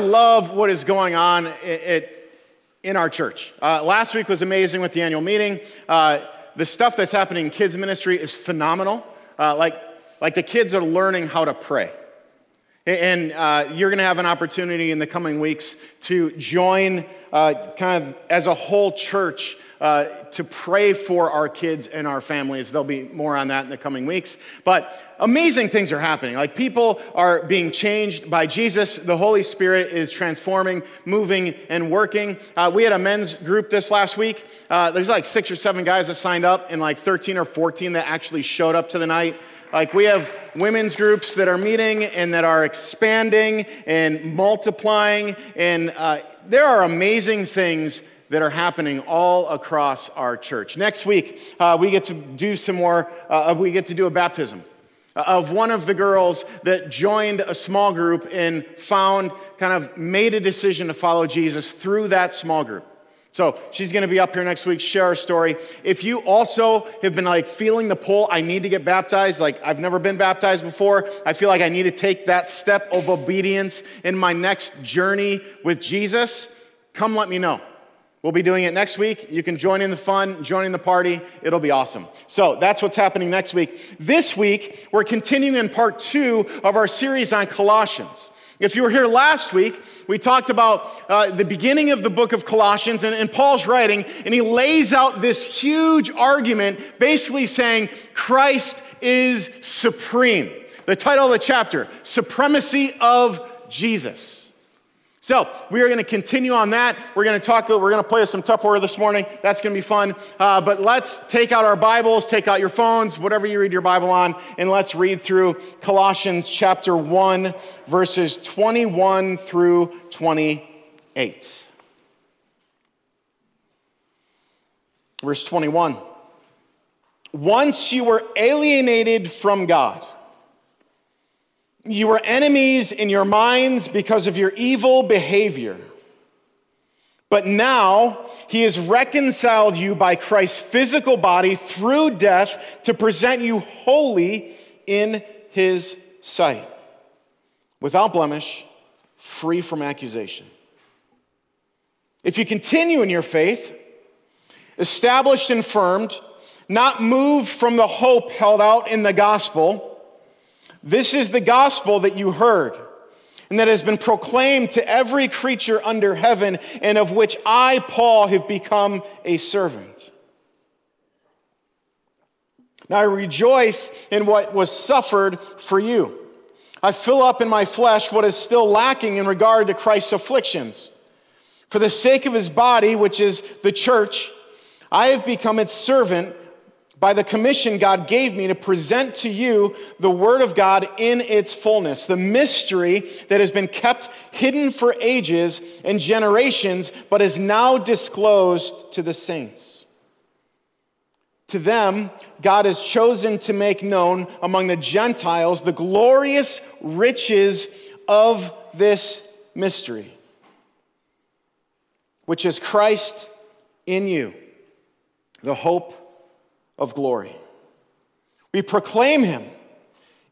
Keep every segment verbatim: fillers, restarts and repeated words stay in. I love what is going on at in our church. Uh, last week was amazing with the annual meeting. Uh, the stuff that's happening in kids ministry is phenomenal. Uh, like, like the kids are learning how to pray. And uh, you're gonna have an opportunity in the coming weeks to join uh, kind of as a whole church uh, to pray for our kids and our families. There'll be more on that in the coming weeks. But amazing things are happening. Like people are being changed by Jesus. The Holy Spirit is transforming, moving, and working. Uh, we had a men's group this last week. Uh, there's like six or seven guys that signed up and like thirteen or fourteen that actually showed up to the night. Like we have women's groups that are meeting and that are expanding and multiplying. And uh, there are amazing things that are happening all across our church. Next week, uh, we get to do some more, uh, we get to do a baptism of one of the girls that joined a small group and found, kind of made a decision to follow Jesus through that small group. So she's gonna be up here next week, share her story. If you also have been like feeling the pull, I need to get baptized, like I've never been baptized before, I feel like I need to take that step of obedience in my next journey with Jesus, come let me know. We'll be doing it next week. You can join in the fun, join in the party. It'll be awesome. So that's what's happening next week. This week, we're continuing in part two of our series on Colossians. If you were here last week, we talked about uh, the beginning of the book of Colossians and, and Paul's writing, and he lays out this huge argument basically saying Christ is supreme. The title of the chapter, Supremacy of Jesus. So we are going to continue on that. We're going to talk, we're going to play some Tupperware this morning. That's going to be fun. Uh, but let's take out our Bibles, take out your phones, whatever you read your Bible on, and let's read through Colossians chapter one, verses twenty-one through twenty-eight. Verse twenty-one. Once you were alienated from God. You were enemies in your minds because of your evil behavior. But now he has reconciled you by Christ's physical body through death to present you holy in his sight, without blemish, free from accusation. If you continue in your faith, established and firmed, not moved from the hope held out in the gospel. This is the gospel that you heard and that has been proclaimed to every creature under heaven and of which I, Paul, have become a servant. Now I rejoice in what was suffered for you. I fill up in my flesh what is still lacking in regard to Christ's afflictions. For the sake of his body, which is the church, I have become its servant by the commission God gave me to present to you the word of God in its fullness, the mystery that has been kept hidden for ages and generations, but is now disclosed to the saints. To them, God has chosen to make known among the Gentiles the glorious riches of this mystery, which is Christ in you, the hope of glory. We proclaim him,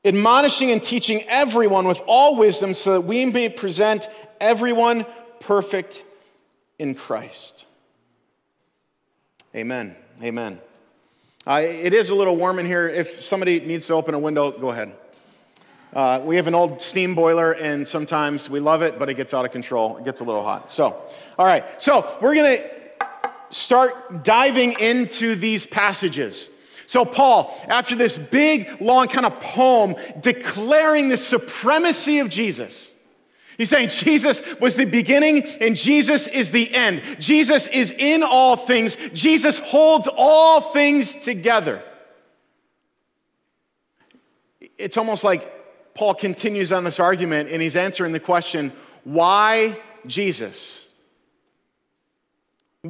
admonishing and teaching everyone with all wisdom so that we may present everyone perfect in Christ. Amen. Amen. Uh, it is a little warm in here. If somebody needs to open a window, go ahead. Uh, we have an old steam boiler, and sometimes we love it, but it gets out of control. It gets a little hot. So, all right. So we're going to start diving into these passages. So Paul, after this big, long kind of poem declaring the supremacy of Jesus, he's saying Jesus was the beginning and Jesus is the end. Jesus is in all things. Jesus holds all things together. It's almost like Paul continues on this argument and he's answering the question, why Jesus?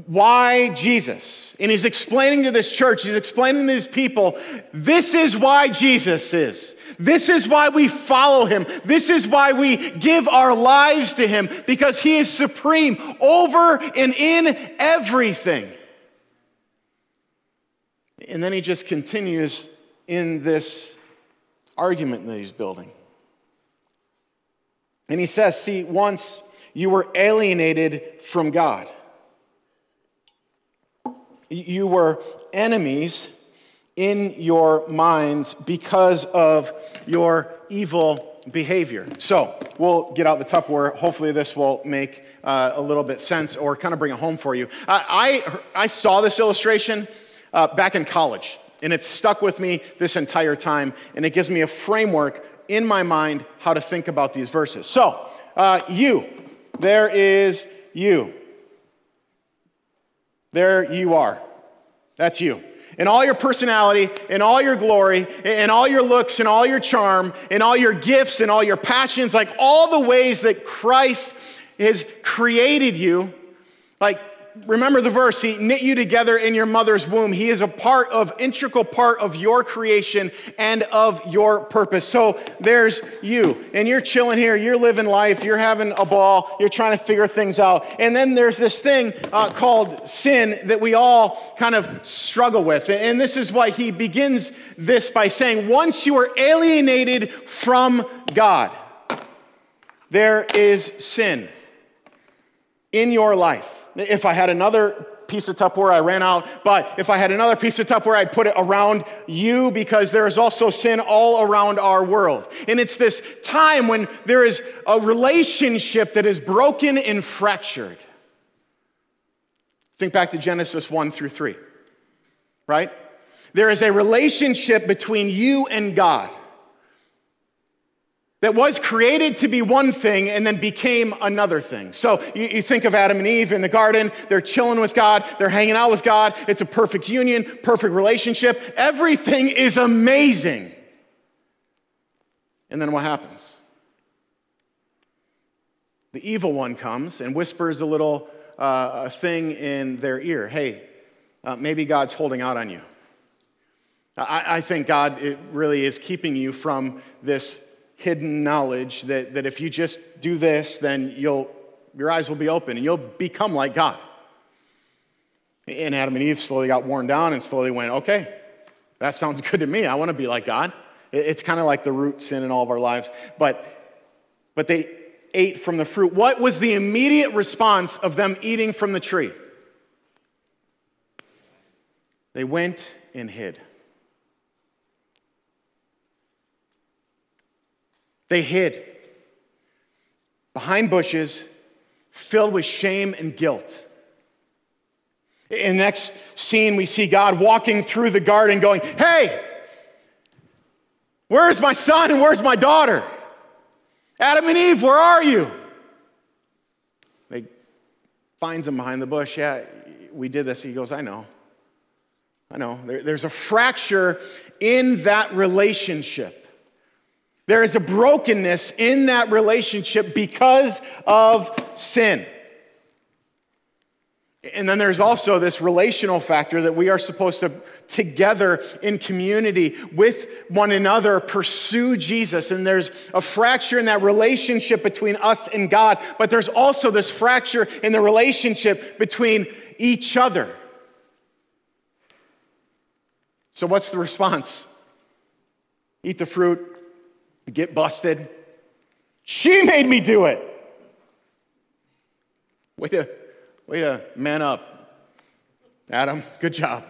Why Jesus? And he's explaining to this church, he's explaining to these people, this is why Jesus is. This is why we follow him. This is why we give our lives to him, because he is supreme over and in everything. And then he just continues in this argument that he's building. And he says, see, once you were alienated from God. You were enemies in your minds because of your evil behavior. So we'll get out the Tupperware. Hopefully this will make uh, a little bit sense or kind of bring it home for you. I, I, I saw this illustration uh, back in college, and it's stuck with me this entire time, and it gives me a framework in my mind how to think about these verses. So uh, you, there is you. There you are. That's you. In all your personality, in all your glory, in all your looks, in all your charm, in all your gifts, in all your passions, like all the ways that Christ has created you. Like, remember the verse, he knit you together in your mother's womb. He is a part of, integral part of your creation and of your purpose. So there's you, and you're chilling here, you're living life, you're having a ball, you're trying to figure things out. And then there's this thing uh, called sin that we all kind of struggle with. And this is why he begins this by saying, once you are alienated from God, there is sin in your life. If I had another piece of Tupperware, I ran out. But if I had another piece of Tupperware, I'd put it around you, because there is also sin all around our world. And it's this time when there is a relationship that is broken and fractured. Think back to Genesis one through three, right? There is a relationship between you and God that was created to be one thing and then became another thing. So you, you think of Adam and Eve in the garden. They're chilling with God. They're hanging out with God. It's a perfect union, perfect relationship. Everything is amazing. And then what happens? The evil one comes and whispers a little uh, thing in their ear. Hey, uh, maybe God's holding out on you. I, I think God it really is keeping you from this hidden knowledge that, that if you just do this, then you'll your eyes will be open and you'll become like God. And Adam and Eve slowly got worn down and slowly went, okay, that sounds good to me. I want to be like God. It's kind of like the root sin in all of our lives. But, but they ate from the fruit. What was the immediate response of them eating from the tree? They went and hid. They hid behind bushes, filled with shame and guilt. In the next scene, we see God walking through the garden going, hey, where's my son and where's my daughter? Adam and Eve, where are you? They finds them behind the bush. Yeah, we did this. He goes, I know. I know. There, there's a fracture in that relationship. There is a brokenness in that relationship because of sin. And then there's also this relational factor that we are supposed to, together in community with one another, pursue Jesus. And there's a fracture in that relationship between us and God, but there's also this fracture in the relationship between each other. So what's the response? Eat the fruit. Get busted. She made me do it. Way to, way to man up, Adam. Good job.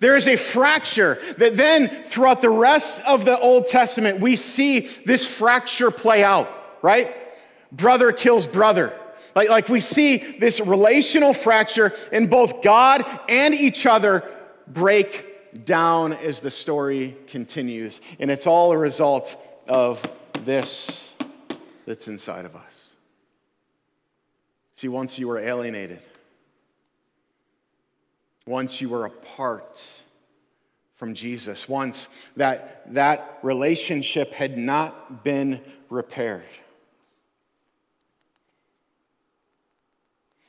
There is a fracture that then throughout the rest of the Old Testament, we see this fracture play out, right? Brother kills brother. Like, like we see this relational fracture in both God and each other break down as the story continues. And it's all a result of this that's inside of us. See, once you were alienated, once you were apart from Jesus, once that, that relationship had not been repaired.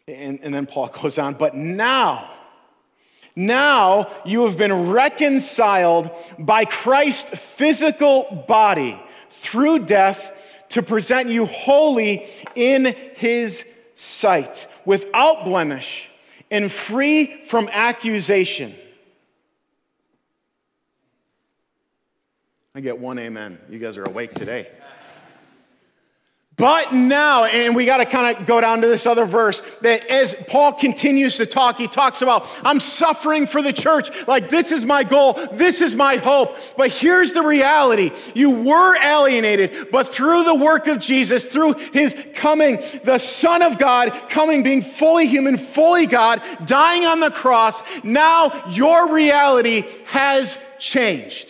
And, and then Paul goes on, but now, Now you have been reconciled by Christ's physical body through death to present you holy in his sight, without blemish and free from accusation. I get one amen. You guys are awake today. But now, and we got to kind of go down to this other verse, that as Paul continues to talk, he talks about, I'm suffering for the church. Like, this is my goal. This is my hope. But here's the reality. You were alienated, but through the work of Jesus, through his coming, the Son of God coming, being fully human, fully God, dying on the cross, now your reality has changed.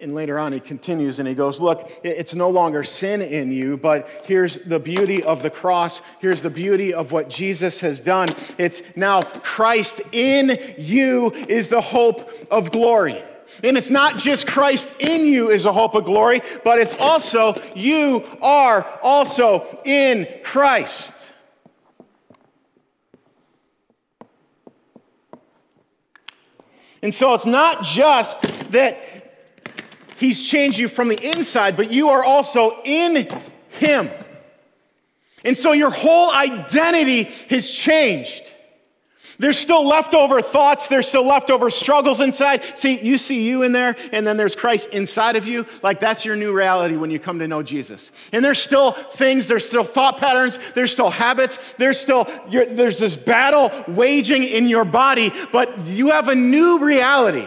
And later on, he continues and he goes, look, it's no longer sin in you, but here's the beauty of the cross. Here's the beauty of what Jesus has done. It's now Christ in you is the hope of glory. And it's not just Christ in you is the hope of glory, but it's also you are also in Christ. And so it's not just that he's changed you from the inside, but you are also in him. And so your whole identity has changed. There's still leftover thoughts. There's still leftover struggles inside. See, you see you in there, and then there's Christ inside of you. Like, that's your new reality when you come to know Jesus. And there's still things. There's still thought patterns. There's still habits. There's still, your, there's this battle waging in your body, but you have a new reality.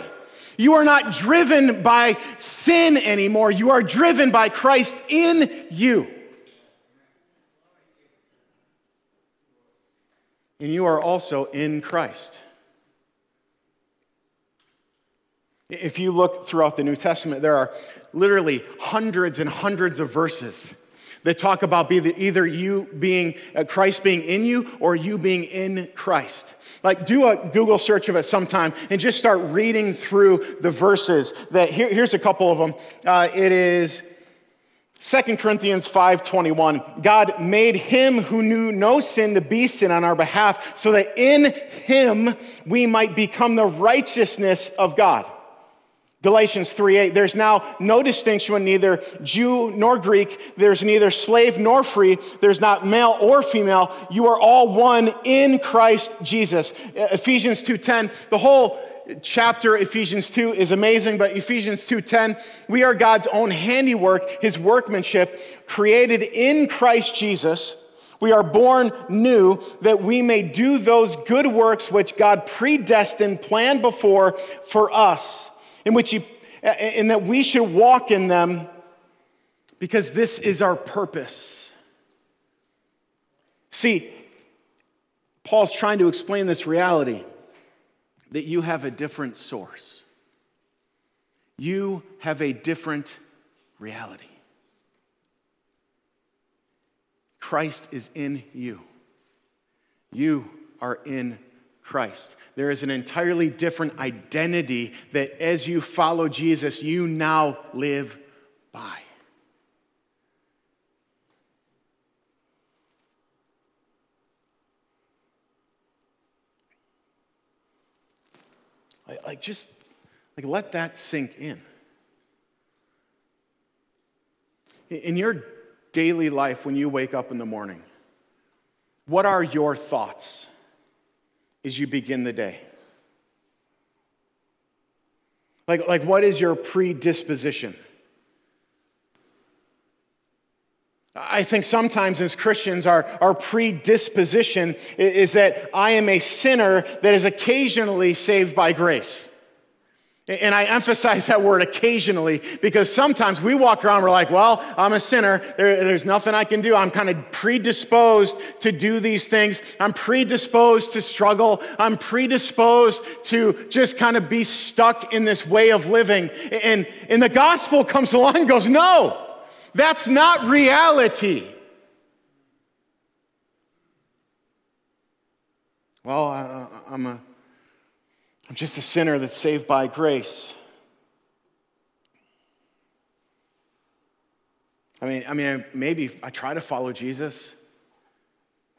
You are not driven by sin anymore. You are driven by Christ in you. And you are also in Christ. If you look throughout the New Testament, there are literally hundreds and hundreds of verses that talk about either you being, uh, Christ being in you or you being in Christ. Like, do a Google search of it sometime and just start reading through the verses. That here, here's a couple of them. Uh, it is Second Corinthians five twenty-one. God made him who knew no sin to be sin on our behalf so that in him we might become the righteousness of God. Galatians three eight, there's now no distinction, neither Jew nor Greek. There's neither slave nor free. There's not male or female. You are all one in Christ Jesus. Ephesians two ten, the whole chapter, Ephesians two, is amazing, but Ephesians two ten, we are God's own handiwork, his workmanship, created in Christ Jesus. We are born new that we may do those good works which God predestined, planned before for us. In which you, in that we should walk in them because this is our purpose. See, Paul's trying to explain this reality that you have a different source. You have a different reality. Christ is in you. You are in Christ. Christ. There is an entirely different identity that as you follow Jesus, you now live by. Like, just like let that sink in. In your daily life, when you wake up in the morning, what are your thoughts as you begin the day? Like, like what is your predisposition? I think sometimes as Christians, our, our predisposition is that I am a sinner that is occasionally saved by grace. And I emphasize that word occasionally because sometimes we walk around, we're like, well, I'm a sinner. There, there's nothing I can do. I'm kind of predisposed to do these things. I'm predisposed to struggle. I'm predisposed to just kind of be stuck in this way of living. And, and the gospel comes along and goes, no, that's not reality. Well, I, I'm a I'm just a sinner that's saved by grace. I mean, I mean, maybe I try to follow Jesus.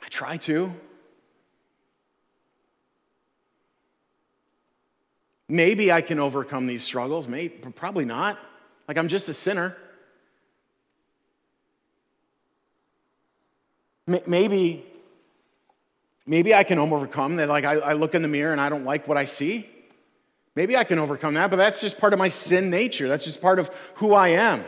I try to. Maybe I can overcome these struggles. Maybe, probably not. Like, I'm just a sinner. Maybe. Maybe I can overcome that, like I, I look in the mirror and I don't like what I see. Maybe I can overcome that, but that's just part of my sin nature. That's just part of who I am.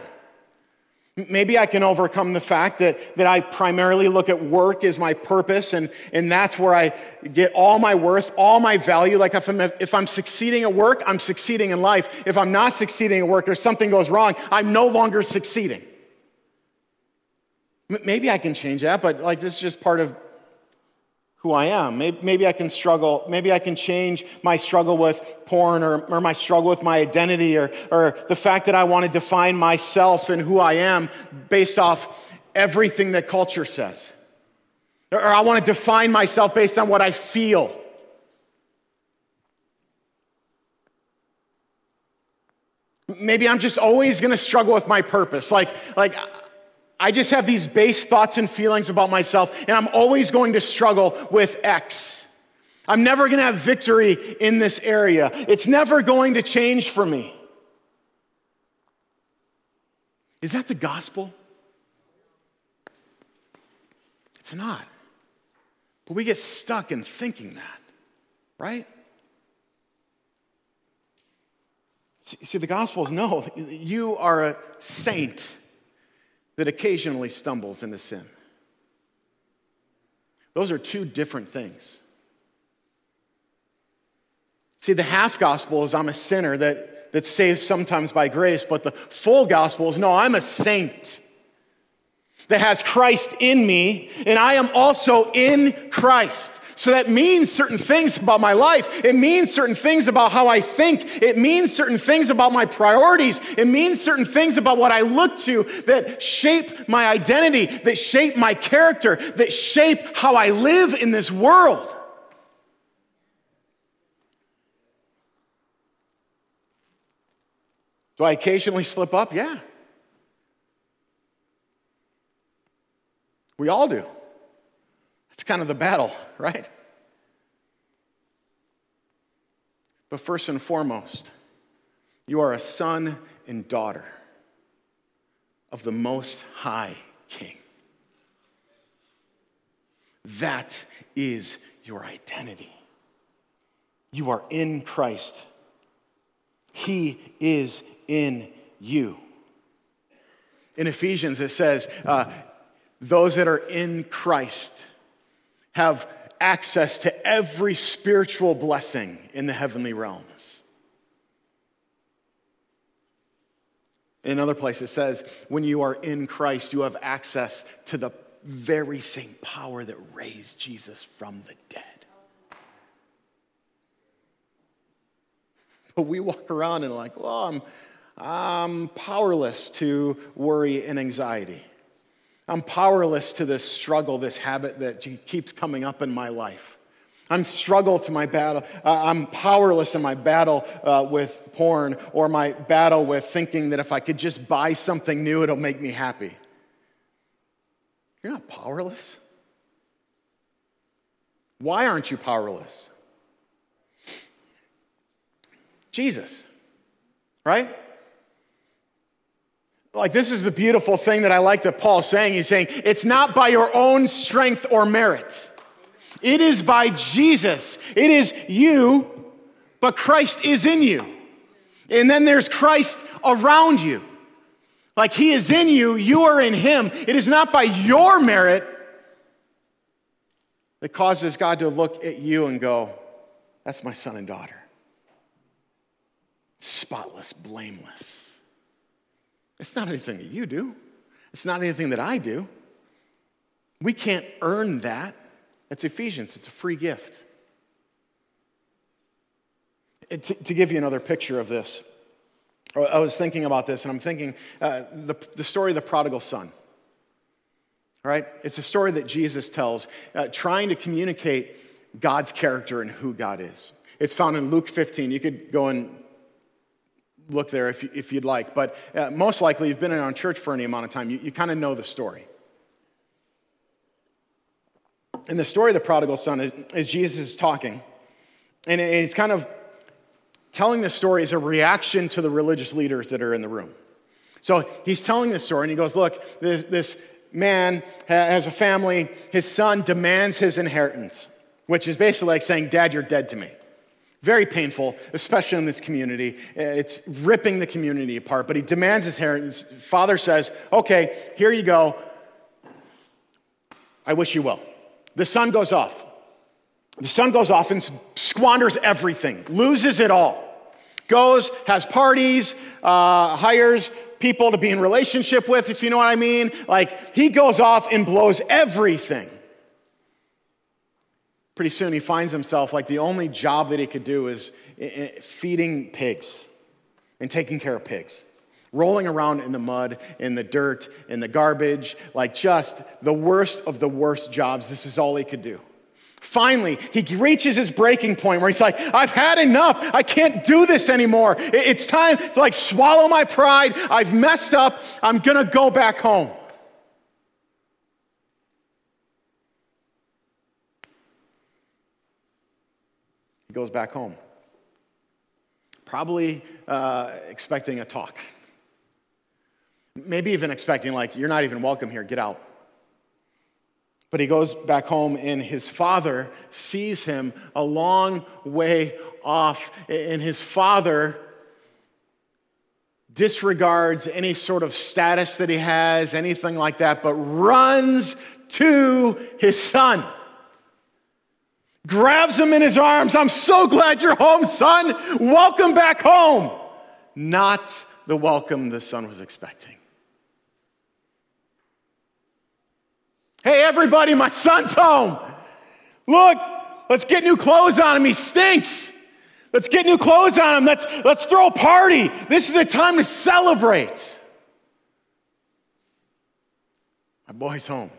Maybe I can overcome the fact that, that I primarily look at work as my purpose, and, and that's where I get all my worth, all my value. Like if I'm, if I'm succeeding at work, I'm succeeding in life. If I'm not succeeding at work or something goes wrong, I'm no longer succeeding. Maybe I can change that, but like this is just part of who I am. Maybe, maybe I can struggle. Maybe I can change my struggle with porn or, or my struggle with my identity or, or the fact that I want to define myself and who I am based off everything that culture says. Or I want to define myself based on what I feel. Maybe I'm just always going to struggle with my purpose. Like, like, I just have these base thoughts and feelings about myself, and I'm always going to struggle with X. I'm never going to have victory in this area. It's never going to change for me. Is that the gospel? It's not. But we get stuck in thinking that, right? See, the gospel is no, you are a saint that occasionally stumbles into sin. Those are two different things. See, the half gospel is I'm a sinner that, that's saved sometimes by grace, but the full gospel is no, I'm a saint that has Christ in me, and I am also in Christ. So that means certain things about my life. It means certain things about how I think. It means certain things about my priorities. It means certain things about what I look to that shape my identity, that shape my character, that shape how I live in this world. Do I occasionally slip up? Yeah. We all do. It's kind of the battle, right? But first and foremost, you are a son and daughter of the Most High King. That is your identity. You are in Christ. He is in you. In Ephesians, it says, uh, those that are in Christ have access to every spiritual blessing in the heavenly realms. In another place it says, when you are in Christ, you have access to the very same power that raised Jesus from the dead. But we walk around and like, well, I'm, I'm powerless to worry and anxiety. I'm powerless to this struggle, this habit that keeps coming up in my life. I'm struggle to my battle. Uh, I'm powerless in my battle uh, with porn or my battle with thinking that if I could just buy something new, it'll make me happy. You're not powerless. Why aren't you powerless? Jesus, right? Like, this is the beautiful thing that I like that Paul's saying. He's saying, it's not by your own strength or merit. It is by Jesus. It is you, but Christ is in you. And then there's Christ around you. Like, he is in you, you are in him. It is not by your merit that causes God to look at you and go, that's my son and daughter. Spotless, blameless. It's not anything that you do. It's not anything that I do. We can't earn that. That's Ephesians. It's a free gift. It, to, to give you another picture of this, I was thinking about this, and I'm thinking uh, the, the story of the prodigal son. All right? It's a story that Jesus tells, uh, trying to communicate God's character and who God is. It's found in Luke fifteen. You could go and look there if, you, if you'd like, but uh, most likely you've been in our church for any amount of time. You, you kind of know the story. And the story of the prodigal son is, is Jesus is talking, and he's kind of telling the story as a reaction to the religious leaders that are in the room. So he's telling the story, and he goes, look, this, this man has a family. His son demands his inheritance, which is basically like saying, Dad, you're dead to me. Very painful, especially in this community. It's ripping the community apart, but he demands his inheritance. His father says, okay, here you go. I wish you well. The son goes off. The son goes off and squanders everything, loses it all. Goes, has parties, uh, hires people to be in relationship with, if you know what I mean. Like, he goes off and blows everything. Pretty soon he finds himself like the only job that he could do is feeding pigs and taking care of pigs, rolling around in the mud, in the dirt, in the garbage, like just the worst of the worst jobs. This is all he could do. Finally, he reaches his breaking point where he's like, I've had enough. I can't do this anymore. It's time to like swallow my pride. I've messed up. I'm going to go back home. He goes back home, probably uh, expecting a talk. Maybe even expecting, like, you're not even welcome here, get out. But he goes back home, and his father sees him a long way off, and his father disregards any sort of status that he has, anything like that, but runs to his son. Grabs him in his arms. I'm so glad you're home, son. Welcome back home. Not the welcome the son was expecting. Hey, everybody, my son's home. Look, let's get new clothes on him. He stinks. Let's get new clothes on him. Let's, let's throw a party. This is the time to celebrate. My boy's home.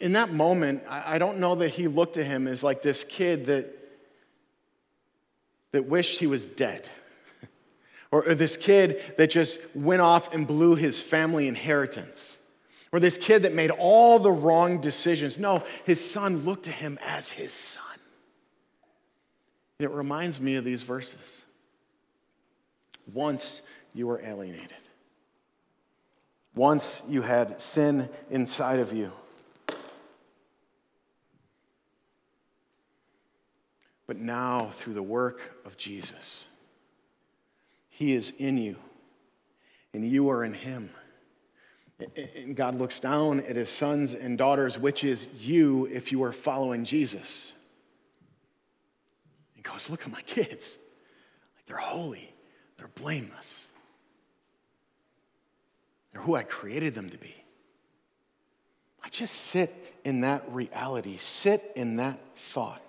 In that moment, I don't know that he looked at him as like this kid that, that wished he was dead. Or, or this kid that just went off and blew his family inheritance. Or this kid that made all the wrong decisions. No, his son looked at him as his son. And it reminds me of these verses. Once you were alienated. Once you had sin inside of you. But now, through the work of Jesus, he is in you, and you are in him. And God looks down at his sons and daughters, which is you if you are following Jesus. He goes, look at my kids. They're holy. They're blameless. They're who I created them to be. I just sit in that reality, sit in that thought.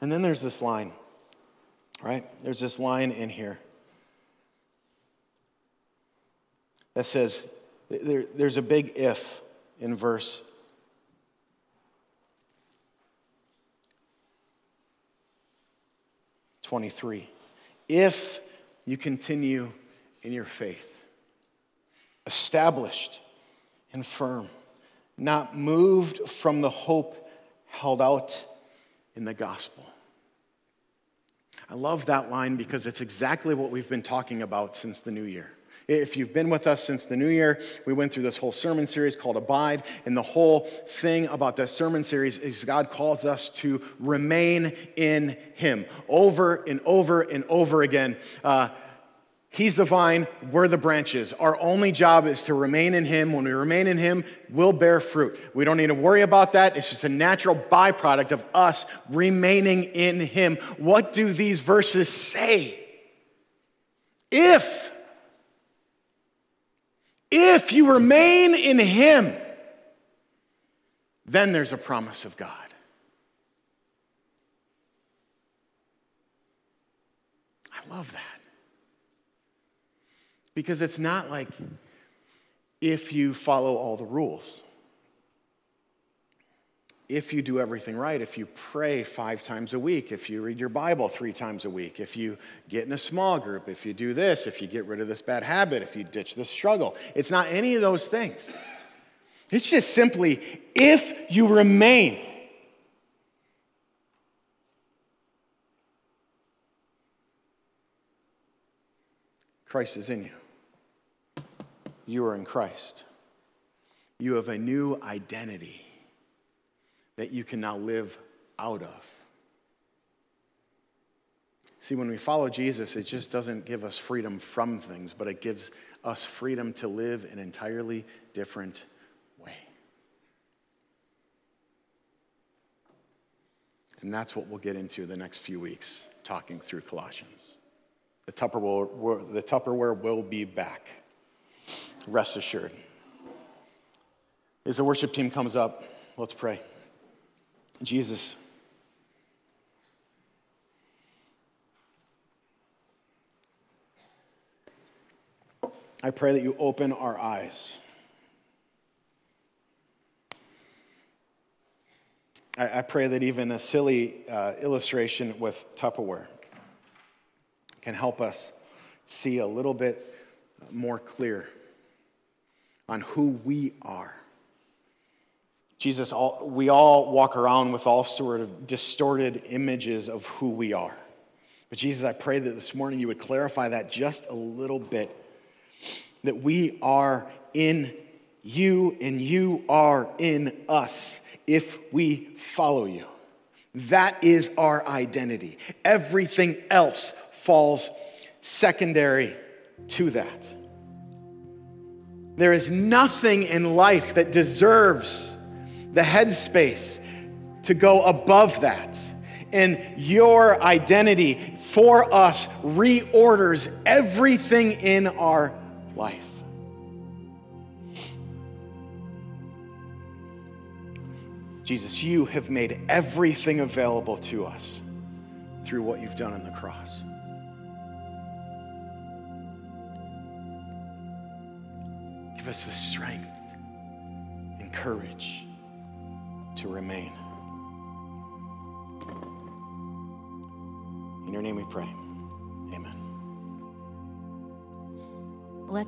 And then there's this line, right? There's this line in here that says, there, there's a big if in verse. twenty-three. If you continue in your faith, established and firm, not moved from the hope held out in the gospel. I love that line because it's exactly what we've been talking about since the new year. If you've been with us since the new year, we went through this whole sermon series called Abide, and the whole thing about that sermon series is God calls us to remain in him over and over and over again. Uh, He's the vine, we're the branches. Our only job is to remain in him. When we remain in him, we'll bear fruit. We don't need to worry about that. It's just a natural byproduct of us remaining in him. What do these verses say? If, if you remain in him, then there's a promise of God. I love that. Because it's not like if you follow all the rules, if you do everything right, if you pray five times a week, if you read your Bible three times a week, if you get in a small group, if you do this, if you get rid of this bad habit, if you ditch this struggle. It's not any of those things. It's just simply if you remain. Christ is in you. You are in Christ. You have a new identity that you can now live out of. See, when we follow Jesus, it just doesn't give us freedom from things, but it gives us freedom to live an entirely different way. And that's what we'll get into the next few weeks, talking through Colossians. The Tupperware, the Tupperware will be back. Rest assured. As the worship team comes up, let's pray. Jesus, I pray that you open our eyes. I, I pray that even a silly uh, illustration with Tupperware can help us see a little bit more clear on who we are. Jesus, all, we all walk around with all sort of distorted images of who we are. But Jesus, I pray that this morning you would clarify that just a little bit. That we are in you and you are in us if we follow you. That is our identity. Everything else falls secondary to that. There is nothing in life that deserves the headspace to go above that. And your identity for us reorders everything in our life. Jesus, you have made everything available to us through what you've done on the cross. Give us the strength and courage to remain. In your name we pray.